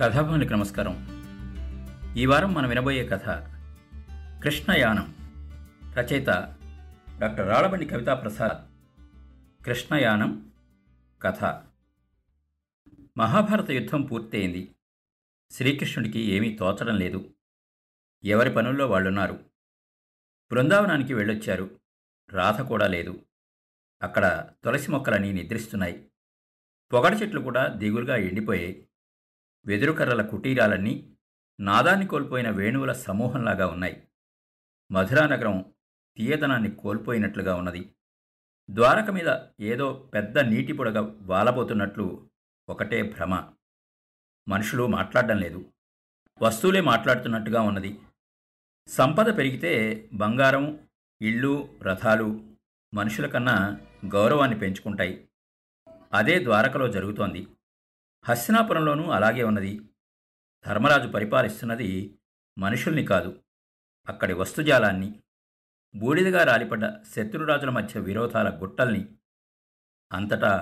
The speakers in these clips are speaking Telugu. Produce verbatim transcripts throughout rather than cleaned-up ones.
కథాభవనికి నమస్కారం. ఈ వారం మనం వినబోయే కథ కృష్ణయానం. రచయిత డాక్టర్ రాళబండి కవితాప్రసాద్. కృష్ణయానం కథ. మహాభారత యుద్ధం పూర్తయింది. శ్రీకృష్ణుడికి ఏమీ తోచడం లేదు. ఎవరి పనుల్లో వాళ్ళున్నారు. బృందావనానికి వెళ్ళొచ్చారు. రాధ కూడా లేదు. అక్కడ తులసి మొక్కలని నిద్రిస్తున్నాయి. పొగడ చెట్లు కూడా దిగులుగా ఎండిపోయాయి. వెదురుకర్రల కుటీరాలన్నీ నాదాన్ని కోల్పోయిన వేణువుల సమూహంలాగా ఉన్నాయి. మధురా నగరం తీయదనాన్ని కోల్పోయినట్లుగా ఉన్నది. ద్వారక మీద ఏదో పెద్ద నీటి పొడగ వాలబోతున్నట్లు ఒకటే భ్రమ. మనుషులు మాట్లాడడం లేదు. వస్తువులే మాట్లాడుతున్నట్టుగా ఉన్నది. సంపద పెరిగితే బంగారం, ఇళ్ళు, రథాలు మనుషుల కన్నా గౌరవాన్ని పెంచుకుంటాయి. అదే ద్వారకలో జరుగుతోంది. హస్సినాపురంలోనూ అలాగే ఉన్నది. ధర్మరాజు పరిపాలిస్తున్నది మనుషుల్ని కాదు, అక్కడి వస్తుజాలాన్ని. బూడిదగా రాలిపడ్డ శత్రురాజుల మధ్య విరోధాల గుట్టల్ని. అంతటా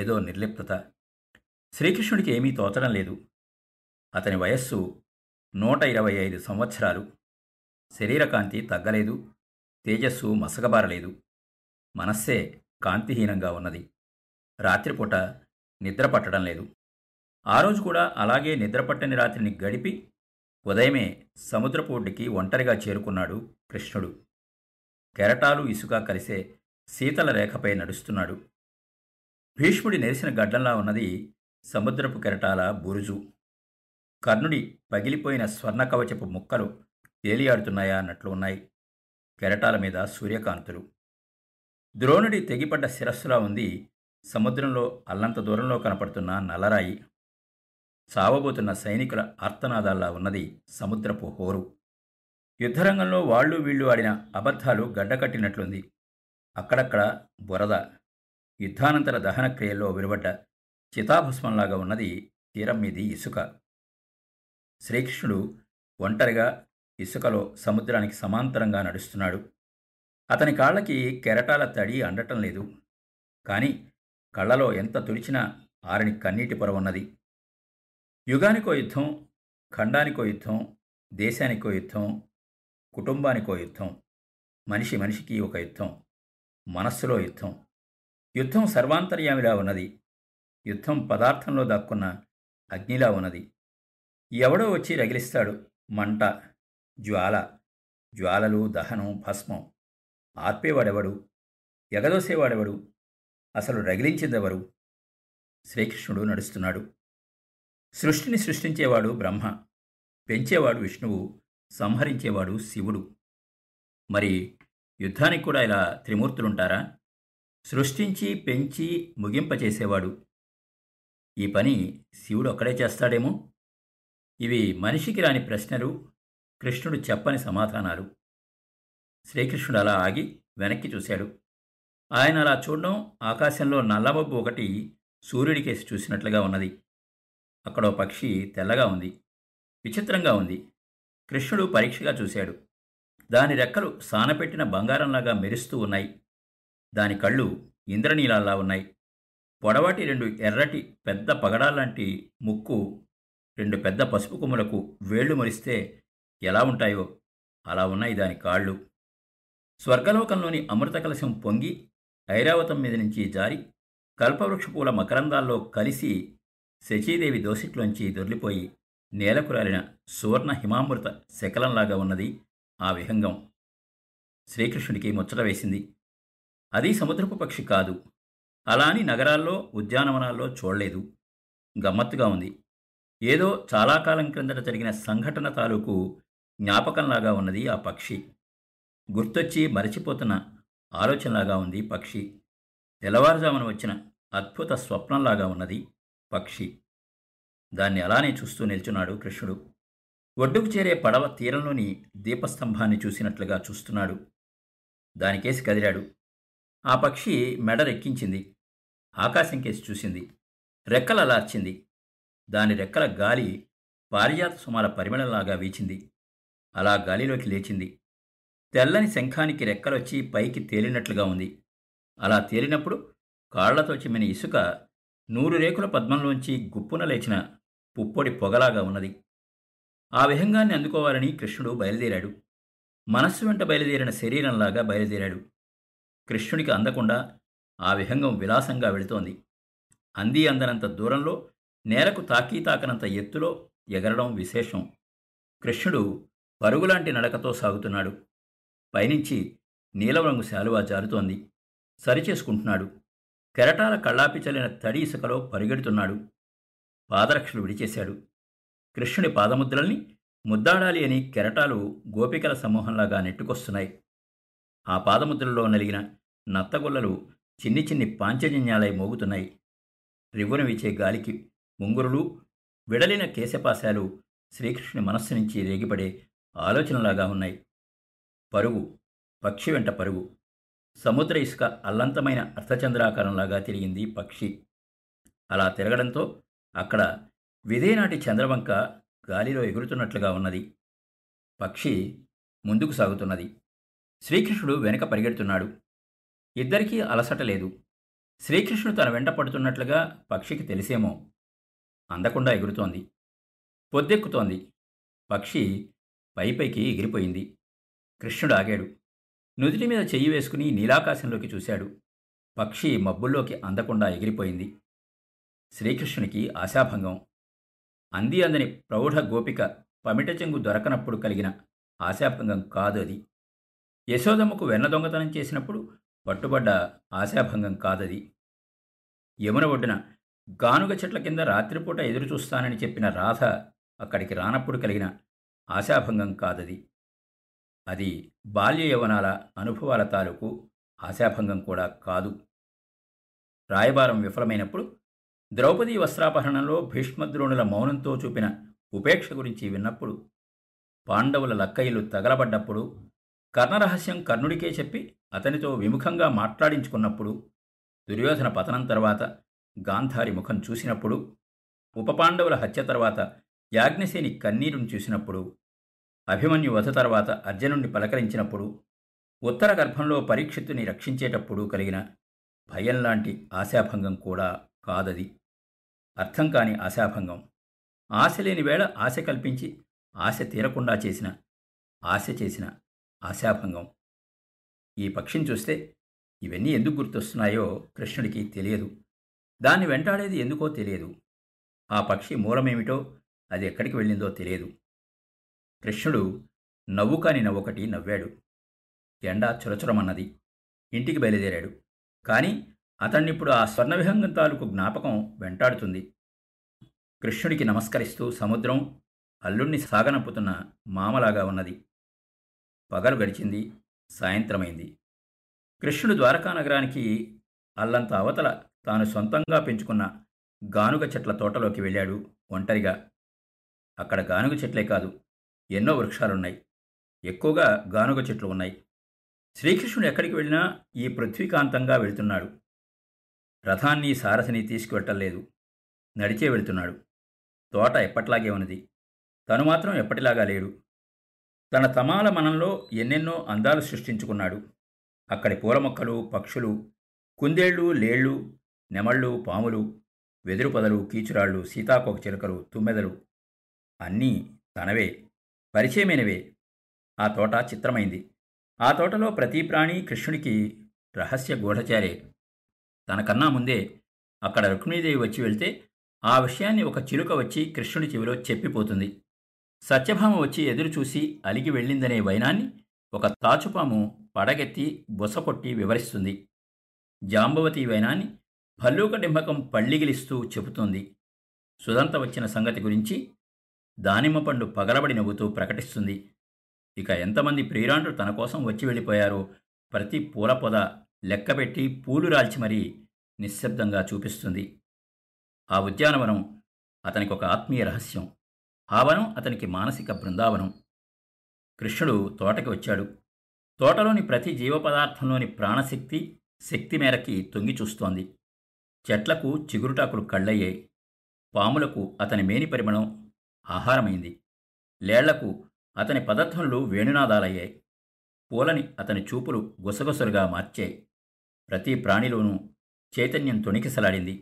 ఏదో నిర్లిప్తత. శ్రీకృష్ణుడికి ఏమీ తోచడం లేదు. అతని వయస్సు నూట ఇరవై ఐదు సంవత్సరాలు. శరీరకాంతి తగ్గలేదు, తేజస్సు మసకబారలేదు. మనస్సే కాంతిహీనంగా ఉన్నది. రాత్రిపూట నిద్ర పట్టడం లేదు. ఆ రోజు కూడా అలాగే నిద్రపట్టని రాత్రిని గడిపి ఉదయమే సముద్రపు ఒడ్డుకి ఒంటరిగా చేరుకున్నాడు కృష్ణుడు. కెరటాలు ఇసుక కలిసే శీతల రేఖపై నడుస్తున్నాడు. భీష్ముడి నెరిసిన గడ్డంలా ఉన్నది సముద్రపు కెరటాల బురుజు. కర్ణుడి పగిలిపోయిన స్వర్ణ కవచపు ముక్కలు తేలియాడుతున్నాయా అన్నట్లు ఉన్నాయి కెరటాల మీద సూర్యకాంతులు. ద్రోణుడి తెగిపడ్డ శిరస్సులా ఉంది సముద్రంలో అల్లంత దూరంలో కనపడుతున్న నల్లరాయి. చావబోతున్న సైనికుల ఆర్తనాదాల్లా ఉన్నది సముద్రపు హోరు. యుద్ధరంగంలో వాళ్ళు వీళ్ళు ఆడిన అబద్ధాలు గడ్డకట్టినట్లుంది. అక్కడక్కడ బురద. యుద్ధానంతర దహనక్రియల్లో వెలువడ్డ చితాభస్మంలాగా ఉన్నది తీరం మీది ఇసుక. శ్రీకృష్ణుడు ఒంటరిగా ఇసుకలో సముద్రానికి సమాంతరంగా నడుస్తున్నాడు. అతని కాళ్ళకి కెరటాల తడి అండటం లేదు. కానీ కళ్ళలో ఎంత తుడిచినా ఆరిని కన్నీటి పొర ఉన్నది. యుగానికో యుద్ధం, ఖండానికో యుద్ధం, దేశానికో యుద్ధం, కుటుంబానికో యుద్ధం, మనిషి మనిషికి ఒక యుద్ధం, మనస్సులో యుద్ధం. యుద్ధం సర్వాంతర్యామిలా ఉన్నది. యుద్ధం పదార్థంలో దాక్కున్న అగ్నిలా ఉన్నది. ఎవడో వచ్చి రగిలిస్తాడు. మంట, జ్వాల, జ్వాలలు, దహనం, భస్మం. ఆర్పేవాడెవడు? ఎగదోసేవాడెవడు? అసలు రగిలించిందెవరు? శ్రీకృష్ణుడు నడుస్తున్నాడు. సృష్టిని సృష్టించేవాడు బ్రహ్మ, పెంచేవాడు విష్ణువు, సంహరించేవాడు శివుడు. మరి యుద్ధానికి కూడా ఇలా త్రిమూర్తులుంటారా? సృష్టించి పెంచి ముగింపచేసేవాడు. ఈ పని శివుడు ఒక్కడే చేస్తాడేమో. ఇవి మనిషికి రాని ప్రశ్నలు, కృష్ణుడు చెప్పని సమాధానాలు. శ్రీకృష్ణుడు అలా ఆగి వెనక్కి చూశాడు. ఆయన అలా చూడడం ఆకాశంలో నల్లమబ్బు ఒకటి సూర్యుడికేసి చూసినట్లుగా ఉన్నది. అక్కడో పక్షి తెల్లగా ఉంది. విచిత్రంగా ఉంది. కృష్ణుడు పరీక్షగా చూశాడు. దాని రెక్కలు సానపెట్టిన బంగారంలాగా మెరుస్తూ ఉన్నాయి. దాని కళ్ళు ఇంద్రనీలాల్లా ఉన్నాయి. పొడవాటి రెండు ఎర్రటి పెద్ద పగడాలాంటి ముక్కు, రెండు పెద్ద పసుపు కొమ్ములకు వేళ్లు మురిస్తే ఎలా ఉంటాయో అలా ఉన్నాయి దాని కాళ్ళు. స్వర్గలోకంలోని అమృత కలశం పొంగి ఐరావతం మీద నుంచి జారి కల్పవృక్షపూల మకరందాల్లో కలిసి శచీదేవి దోసిట్లోంచి దొర్లిపోయి నేలకురాలిన సువర్ణ హిమామృత శకలంలాగా ఉన్నది ఆ విహంగం. శ్రీకృష్ణుడికి ముచ్చట వేసింది. అది సముద్రపు పక్షి కాదు. అలా అని నగరాల్లో ఉద్యానవనాల్లో చూడలేదు. గమ్మత్తుగా ఉంది. ఏదో చాలా కాలం క్రిందట జరిగిన సంఘటన తాలూకు జ్ఞాపకంలాగా ఉన్నది ఆ పక్షి. గుర్తొచ్చి మరచిపోతున్న ఆలోచనలాగా ఉంది పక్షి. తెల్లవారుజామున వచ్చిన అద్భుత స్వప్నంలాగా ఉన్నది పక్షి. దాన్ని అలానే చూస్తూ నిల్చున్నాడు కృష్ణుడు. ఒడ్డుకు చేరే పడవ తీరంలోని దీపస్తంభాన్ని చూసినట్లుగా చూస్తున్నాడు. దానికేసి కదిలాడు. ఆ పక్షి మెడ రెక్కించింది. ఆకాశం కేసి చూసింది. రెక్కలలార్చింది. దాని రెక్కల గాలి పారిజాత సుమాల పరిమళంలాగా వీచింది. అలా గాలిలోకి లేచింది. తెల్లని శంఖానికి రెక్కలొచ్చి పైకి తేలినట్లుగా ఉంది. అలా తేలినప్పుడు కాళ్లతో చిమ్మిన ఇసుక నూరు రేకుల పద్మంలోంచి గుప్పున లేచిన పుప్పొడి పొగలాగా ఉన్నది. ఆ విహంగాన్ని అందుకోవాలని కృష్ణుడు బయలుదేరాడు. మనస్సు వెంట బయలుదేరిన శరీరంలాగా బయలుదేరాడు. కృష్ణునికి అందకుండా ఆ విహంగం విలాసంగా వెళుతోంది. అంది అందనంత దూరంలో, నేలకు తాకీ తాకనంత ఎత్తులో ఎగరడం విశేషం. కృష్ణుడు పరుగులాంటి నడకతో సాగుతున్నాడు. పైనుంచి నీలం రంగు శాలువా జారుతోంది. సరిచేసుకుంటున్నాడు. కెరటాల కళ్ళాపి చల్లిన తడి ఇసుకలో పరిగెడుతున్నాడు. పాదరక్షలు విడిచేశాడు. కృష్ణుడి పాదముద్రల్ని ముద్దాడాలి అని కెరటాలు గోపికల సమూహంలాగా నెట్టుకొస్తున్నాయి. ఆ పాదముద్రల్లో నలిగిన నత్తగొల్లలు చిన్ని చిన్ని పాంచజన్యాలై మోగుతున్నాయి. రివ్వున వీచే గాలికి ముంగురులు, విడలిన కేశపాశాలు శ్రీకృష్ణుని మనస్సు నుంచి రేగిపడే ఆలోచనలాగా ఉన్నాయి. పరుగు, పక్షి వెంట పరుగు. సముద్ర ఇసుక అల్లంతమైన అర్థచంద్రాకారంలాగా తిరిగింది పక్షి. అలా తిరగడంతో అక్కడ విదేనాటి చంద్రవంక గాలిలో ఎగురుతున్నట్లుగా ఉన్నది. పక్షి ముందుకు సాగుతున్నది. శ్రీకృష్ణుడు వెనక పరిగెడుతున్నాడు. ఇద్దరికీ అలసట లేదు. శ్రీకృష్ణుడు తన వెంట పడుతున్నట్లుగా పక్షికి తెలిసేమో అందకుండా ఎగురుతోంది. పొద్దెక్కుతోంది. పక్షి పైపైకి ఎగిరిపోయింది. కృష్ణుడు ఆగాడు. నుదుటి మీద చెయ్యి వేసుకుని నీలాకాశంలోకి చూశాడు. పక్షి మబ్బుల్లోకి అందకుండా ఎగిరిపోయింది. శ్రీకృష్ణునికి ఆశాభంగం. అంది అందని ప్రౌఢ గోపిక పమిట చెంగు దొరకనప్పుడు కలిగిన ఆశాభంగం కాదు అది. యశోదమ్మకు వెన్న దొంగతనం చేసినప్పుడు పట్టుబడ్డ ఆశాభంగం కాదది. యమున ఒడ్డున గానుగ చెట్ల కింద రాత్రిపూట ఎదురుచూస్తానని చెప్పిన రాధ అక్కడికి రానప్పుడు కలిగిన ఆశాభంగం కాదది. అది బాల్య యవనాల అనుభవాల తాలూకు ఆశాభంగం కూడా కాదు. రాయబారం విఫలమైనప్పుడు ద్రౌపదీ వస్త్రాపహరణలో భీష్మద్రోణుల మౌనంతో చూపిన ఉపేక్ష గురించి విన్నప్పుడు, పాండవుల లక్కయ్యలు తగలబడ్డప్పుడు, కర్ణరహస్యం కర్ణుడికే చెప్పి అతనితో విముఖంగా మాట్లాడించుకున్నప్పుడు, దుర్యోధన పతనం తర్వాత గాంధారి ముఖం చూసినప్పుడు, ఉపపాండవుల హత్య తర్వాత యాజ్ఞసేని కన్నీరును చూసినప్పుడు, అభిమన్యు వధ తర్వాత అర్జునుణ్ణి పలకరించినప్పుడు, ఉత్తర గర్భంలో పరీక్షిత్తుని రక్షించేటప్పుడు కలిగిన భయం లాంటి ఆశాభంగం కూడా కాదది. అర్థం కాని ఆశాభంగం. ఆశ లేని వేళ ఆశ కల్పించి ఆశ తీరకుండా చేసిన ఆశ చేసిన ఆశాభంగం. ఈ పక్షిని చూస్తే ఇవన్నీ ఎందుకు గుర్తొస్తున్నాయో కృష్ణుడికి తెలియదు. దాన్ని వెంటాడేది ఎందుకో తెలియదు. ఆ పక్షి మూలమేమిటో, అది ఎక్కడికి వెళ్ళిందో తెలియదు. కృష్ణుడు నవ్వు కాని నవ్వొకటి నవ్వాడు. ఎండ చురచురమన్నది. ఇంటికి బయలుదేరాడు. కానీ అతన్నిప్పుడు ఆ స్వర్ణవిహంగం తాలూకు జ్ఞాపకం వెంటాడుతుంది. కృష్ణుడికి నమస్కరిస్తూ సముద్రం అల్లుణ్ణి సాగనంపుతున్న మామలాగా ఉన్నది. పగలు గడిచింది. సాయంత్రమైంది. కృష్ణుడు ద్వారకా నగరానికి అల్లంత అవతల తాను సొంతంగా పెంచుకున్న గానుగ చెట్ల తోటలోకి వెళ్ళాడు ఒంటరిగా. అక్కడ గానుగ చెట్లే కాదు, ఎన్నో వృక్షాలున్నాయి. ఎక్కువగా గానుగ చెట్లు ఉన్నాయి. శ్రీకృష్ణుడు ఎక్కడికి వెళ్ళినా ఈ పృథ్వీకాంతంగా వెళుతున్నాడు. రథాన్ని సారథిని తీసుకువెట్టలేదు. నడిచే వెళుతున్నాడు. తోట ఎప్పట్లాగే ఉన్నది. తను మాత్రం ఎప్పటిలాగా లేడు. తన తమాల మనంలో ఎన్నెన్నో అందాలు సృష్టించుకున్నాడు. అక్కడి పూల మొక్కలు, పక్షులు, కుందేళ్ళు, లేళ్ళు, నెమళ్ళు, పాములు, వెదురుపదలు, కీచురాళ్ళు, సీతాకోక చిలుకలు, తుమ్మెదలు అన్నీ తనవే, పరిచయమైనవే. ఆ తోట చిత్రమైంది. ఆ తోటలో ప్రతి ప్రాణి కృష్ణుడికి రహస్య గూఢచారే. తనకన్నా ముందే అక్కడ రుక్మిణీదేవి వచ్చి వెళ్తే ఆ విషయాన్ని ఒక చిలుక వచ్చి కృష్ణుడి చెవిలో చెప్పిపోతుంది. సత్యభామ వచ్చి ఎదురు చూసి అలిగి వెళ్ళిందనే వైనాన్ని ఒక తాచుపాము పడగెత్తి బొసకొట్టి వివరిస్తుంది. జాంబవతి వైనాన్ని భల్లూక డింబకం పళ్ళిగిలిస్తూ చెబుతుంది. సుదంత వచ్చిన సంగతి గురించి దానిమ్మ పండు పగలబడి నవ్వుతూ ప్రకటిస్తుంది. ఇక ఎంతమంది ప్రియురాండ్రు తన కోసం వచ్చి వెళ్ళిపోయారో ప్రతి పూల పొద లెక్కబెట్టి పూలు రాల్చి మరీ నిశ్శబ్దంగా చూపిస్తుంది. ఆ ఉద్యానవనం అతనికి ఒక ఆత్మీయ రహస్యం. ఆ వనం అతనికి మానసిక బృందావనం. కృష్ణుడు తోటకి వచ్చాడు. తోటలోని ప్రతి జీవపదార్థంలోని ప్రాణశక్తి శక్తి మేరకి తొంగి చూస్తోంది. చెట్లకు చిగురుటాకులు కళ్ళయ్యాయి. పాములకు అతని మేని పరిమళం ఆహారమైంది. లేళ్లకు అతని పదధ్వనులు వేణునాదాలయ్యాయి. పూలని అతని చూపులు గుసగుసలుగా మార్చాయి. ప్రతి ప్రాణిలోనూ చైతన్యం తొణికిసలాడింది.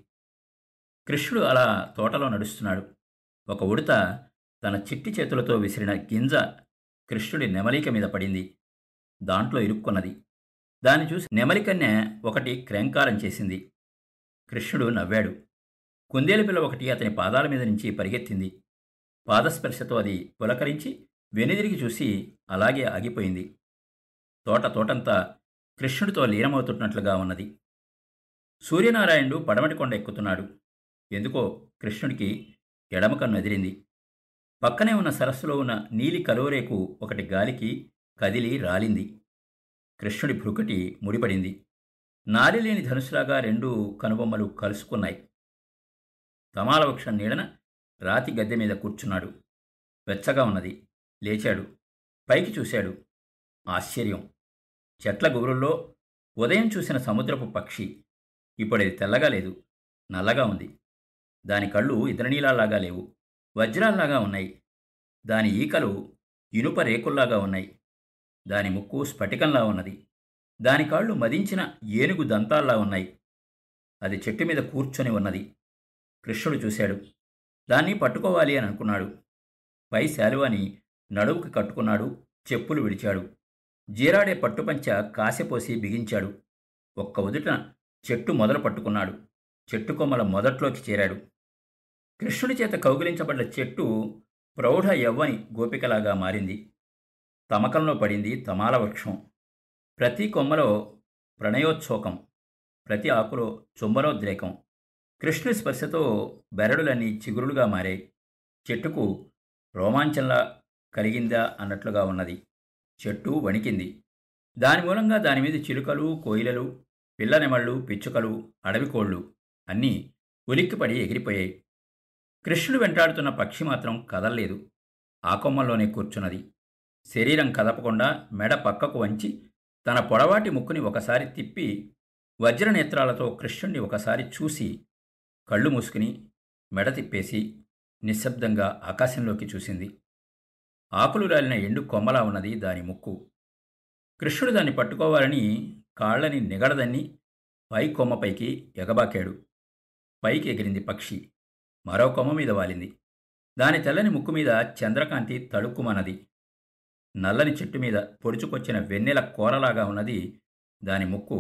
కృష్ణుడు అలా తోటలో నడుస్తున్నాడు. ఒక ఉడత తన చిట్టి చేతులతో విసిరిన గింజ కృష్ణుడి నెమలిక మీద పడింది. దాంట్లో ఇరుక్కున్నది. దాన్ని చూసి నెమలికన్నే ఒకటి క్రేంకారం చేసింది. కృష్ణుడు నవ్వాడు. కుందేలు పిల్ల ఒకటి అతని పాదాల మీద నుంచి పరిగెత్తింది. పాదస్పర్శతో అది పులకరించి వెనుదిరిగి చూసి అలాగే ఆగిపోయింది. తోట తోటంతా కృష్ణుడితో లీనమవుతున్నట్లుగా ఉన్నది. సూర్యనారాయణుడు పడమటి కొండ ఎక్కుతున్నాడు. ఎందుకో కృష్ణుడికి ఎడమ కన్ను ఎదిరింది. పక్కనే ఉన్న సరస్సులో ఉన్న నీలి కలోరేకు ఒకటి గాలికి కదిలి రాలింది. కృష్ణుడి భృకుటి ముడిపడింది. నారిలేని ధనుసులాగా రెండు కనుబొమ్మలు కలుసుకున్నాయి. తమాలవృక్షం నీడన రాతి గద్దె మీద కూర్చున్నాడు. వెచ్చగా ఉన్నది. లేచాడు. పైకి చూశాడు. ఆశ్చర్యం. చెట్ల గుబురుల్లో ఉదయం చూసిన సముద్రపు పక్షి. ఇప్పుడది తెల్లగా లేదు, నల్లగా ఉంది. దాని కళ్ళు ఇతరనీలాలాగా లేవు, వజ్రాల్లాగా ఉన్నాయి. దాని ఈకలు ఇనుప రేకుల్లాగా ఉన్నాయి. దాని ముక్కు స్ఫటికంలా ఉన్నది. దాని కాళ్ళు మదించిన ఏనుగు దంతాల్లా ఉన్నాయి. అది చెట్టు మీద కూర్చొని ఉన్నది. కృష్ణుడు చూశాడు. దాన్ని పట్టుకోవాలి అని అనుకున్నాడు. పై శాలువాని నడువుకి కట్టుకున్నాడు. చెప్పులు విడిచాడు. జీరాడే పట్టుపంచ కాసెపోసి బిగించాడు. ఒక్క ఉదుట చెట్టు మొదలు పట్టుకున్నాడు. చెట్టు కొమ్మల మొదట్లోకి చేరాడు. కృష్ణుడి చేత కౌగిలించబడ్డ చెట్టు ప్రౌఢ యవ్వని గోపికలాగా మారింది. తమకంలో పడింది తమాల వృక్షం. ప్రతి కొమ్మలో ప్రణయోత్సోకం, ప్రతి ఆకులో చుంబనోద్రేకం. కృష్ణుడి స్పర్శతో బెరడులన్నీ చిగురులుగా మారాయి. చెట్టుకు రోమాంచంలా కలిగిందా అన్నట్లుగా ఉన్నది. చెట్టు వణికింది. దాని మూలంగా దానిమీద చిలుకలు, కోయిలలు, పిల్లనెమళ్ళు, పిచ్చుకలు, అడవికోళ్ళు అన్నీ ఉలిక్కిపడి ఎగిరిపోయాయి. కృష్ణుడు వెంటాడుతున్న పక్షి మాత్రం కదల్లేదు. ఆ కొమ్మల్లోనే కూర్చున్నది. శరీరం కదపకుండా మెడ పక్కకు వంచి తన పొడవాటి ముక్కుని ఒకసారి తిప్పి వజ్రనేత్రాలతో కృష్ణుణ్ణి ఒకసారి చూసి కళ్ళు మూసుకుని మెడ తిప్పేసి నిశ్శబ్దంగా ఆకాశంలోకి చూసింది. ఆకులు రాలిన ఎండు కొమ్మలా ఉన్నది దాని ముక్కు. కృష్ణుడు దాన్ని పట్టుకోవాలని కాళ్ళని నిగడదన్ని పై కొమ్మపైకి ఎగబాకాడు. పైకి ఎగిరింది పక్షి. మరో కొమ్మ మీద వాలింది. దాని తెల్లని ముక్కు మీద చంద్రకాంతి తడుక్కుమన్నది. నల్లని చెట్టు మీద పొడుచుకొచ్చిన వెన్నెల కూరలాగా ఉన్నది దాని ముక్కు.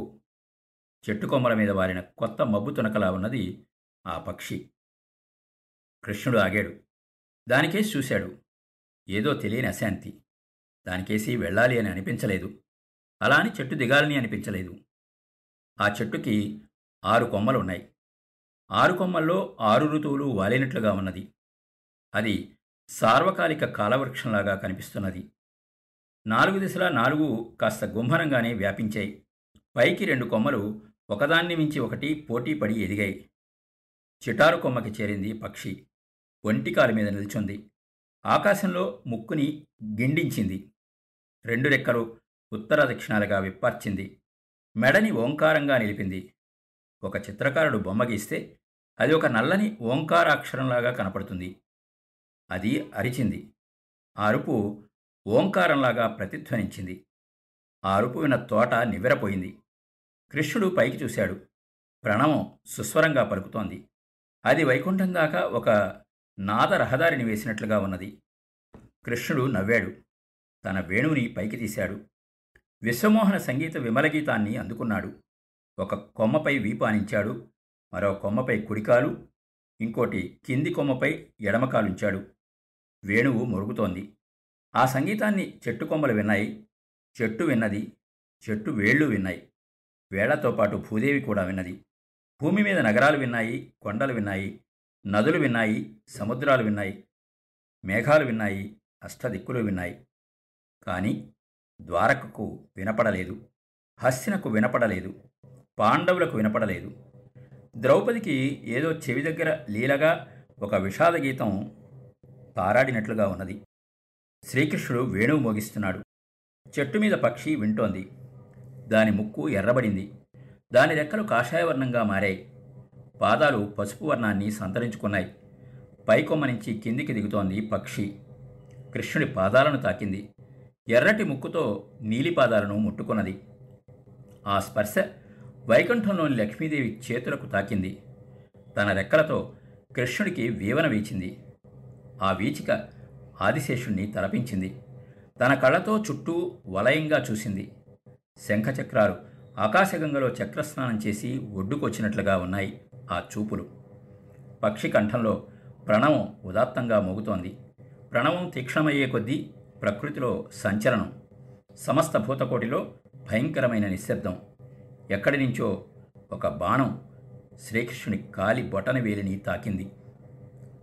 చెట్టు కొమ్మల మీద వారిన కొత్త మబ్బు తునకలా ఉన్నది ఆ పక్షి. కృష్ణుడు ఆగాడు. దానికేసి చూశాడు. ఏదో తెలియని అశాంతి. దానికేసి వెళ్ళాలి అని అనిపించలేదు. అలా అని చెట్టు దిగాలని అనిపించలేదు. ఆ చెట్టుకి ఆరు కొమ్మలున్నాయి. ఆరు కొమ్మల్లో ఆరు ఋతువులు వాలినట్లుగా ఉన్నది. అది సార్వకాలిక కాలవృక్షంలాగా కనిపిస్తున్నది. నాలుగు దిశలా నాలుగు కాస్త గుంభరంగానే వ్యాపించాయి. పైకి రెండు కొమ్మలు ఒకదాన్ని మించి ఒకటి పోటీపడి ఎదిగాయి. చిటారు కొమ్మకి చేరింది పక్షి. ఒంటికాలు మీద నిల్చుంది. ఆకాశంలో ముక్కుని గిండించింది. రెండు రెక్కలు ఉత్తర దక్షిణాలుగా విప్పార్చింది. మెడని ఓంకారంగా నిలిపింది. ఒక చిత్రకారుడు బొమ్మ గీస్తే అది ఒక నల్లని ఓంకారాక్షరంలాగా కనపడుతుంది. అది అరిచింది. ఆ అరుపు ఓంకారంలాగా ప్రతిధ్వనించింది. ఆ అరుపు విన్న తోట నివ్వెరపోయింది. కృష్ణుడు పైకి చూశాడు. ప్రణవం సుస్వరంగా పలుకుతోంది. అది వైకుంఠం దాకా ఒక నాద రహదారిని వేసినట్లుగా ఉన్నది. కృష్ణుడు నవ్వాడు. తన వేణువుని పైకి తీశాడు. విశ్వమోహన సంగీత విమలగీతాన్ని అందుకున్నాడు. ఒక కొమ్మపై వీపానించాడు. మరో కొమ్మపై కుడికాలు, ఇంకోటి కింది కొమ్మపై ఎడమకాలుంచాడు. వేణువు మొరుగుతోంది. ఆ సంగీతాన్ని చెట్టు కొమ్మలు విన్నాయి. చెట్టు విన్నది. చెట్టు వేళ్ళు విన్నాయి. వేళ్లతో పాటు భూదేవి కూడా విన్నది. భూమి మీద నగరాలు విన్నాయి. కొండలు విన్నాయి. నదులు విన్నాయి. సముద్రాలు విన్నాయి. మేఘాలు విన్నాయి. అష్టదిక్కులు విన్నాయి. కానీ ద్వారకకు వినపడలేదు. హస్సినకు వినపడలేదు. పాండవులకు వినపడలేదు. ద్రౌపదికి ఏదో చెవి దగ్గర లీలగా ఒక విషాద గీతం తారాడినట్లుగా ఉన్నది. శ్రీకృష్ణుడు వేణువు మోగిస్తున్నాడు. చెట్టు మీద పక్షి వింటోంది. దాని ముక్కు ఎర్రబడింది. దాని రెక్కలు కాషాయవర్ణంగా మారాయి. పాదాలు పసుపు వర్ణాన్ని సంతరించుకున్నాయి. పైకొమ్మ నుంచి కిందికి దిగుతోంది పక్షి. కృష్ణుడి పాదాలను తాకింది. ఎర్రటి ముక్కుతో నీలి పాదాలను ముట్టుకున్నది. ఆ స్పర్శ వైకుంఠంలోని లక్ష్మీదేవి చేతులకు తాకింది. తన రెక్కలతో కృష్ణుడికి వీవన వీచింది. ఆ వీచిక ఆదిశేషుణ్ణి తలపించింది. తన కళ్ళతో చుట్టూ వలయంగా చూసింది. శంఖచక్రాలు ఆకాశగంగలో చక్రస్నానం చేసి ఒడ్డుకొచ్చినట్లుగా ఉన్నాయి ఆ చూపులు. పక్షి కంఠంలో ప్రణవం ఉదాత్తంగా మోగుతోంది. ప్రణవం తీక్షణమయ్యే కొద్దీ ప్రకృతిలో సంచలనం, సమస్త భూతకోటిలో భయంకరమైన నిశ్శబ్దం. ఎక్కడి నుంచో ఒక బాణం శ్రీకృష్ణుని కాలి బొటన వేలిని తాకింది.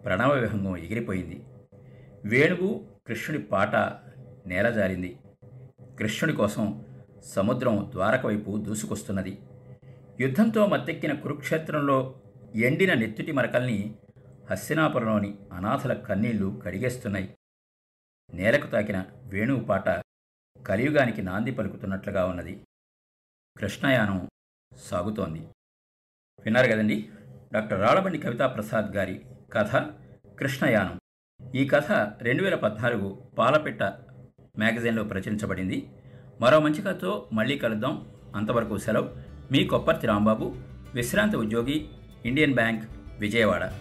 ప్రణవ విహంగం ఎగిరిపోయింది. వేణువు కృష్ణుడి పాట నేలజారింది. కృష్ణుడి కోసం సముద్రం ద్వారక వైపు దూసుకొస్తున్నది. యుద్ధంతో మత్తెక్కిన కురుక్షేత్రంలో ఎండిన నెత్తుటి మరకల్ని హస్సినాపురంలోని అనాథల కన్నీళ్లు కడిగేస్తున్నాయి. నేలకు తాకిన వేణువు పాట కలియుగానికి నాంది పలుకుతున్నట్లుగా ఉన్నది. కృష్ణయానం సాగుతోంది. విన్నారు కదండి, డాక్టర్ రాళబండి కవితాప్రసాద్ గారి కథ కృష్ణయానం. ఈ కథ రెండు వేల పద్నాలుగు పాలపేట్ట మ్యాగజైన్లో ప్రచురించబడింది. మరో మంచి కథతో మళ్ళీ కలుద్దాం. అంతవరకు సెలవు. మీ కొప్పర్తి రాంబాబు, విశ్రాంత ఉద్యోగి, ఇండియన్ బ్యాంక్, విజయవాడ.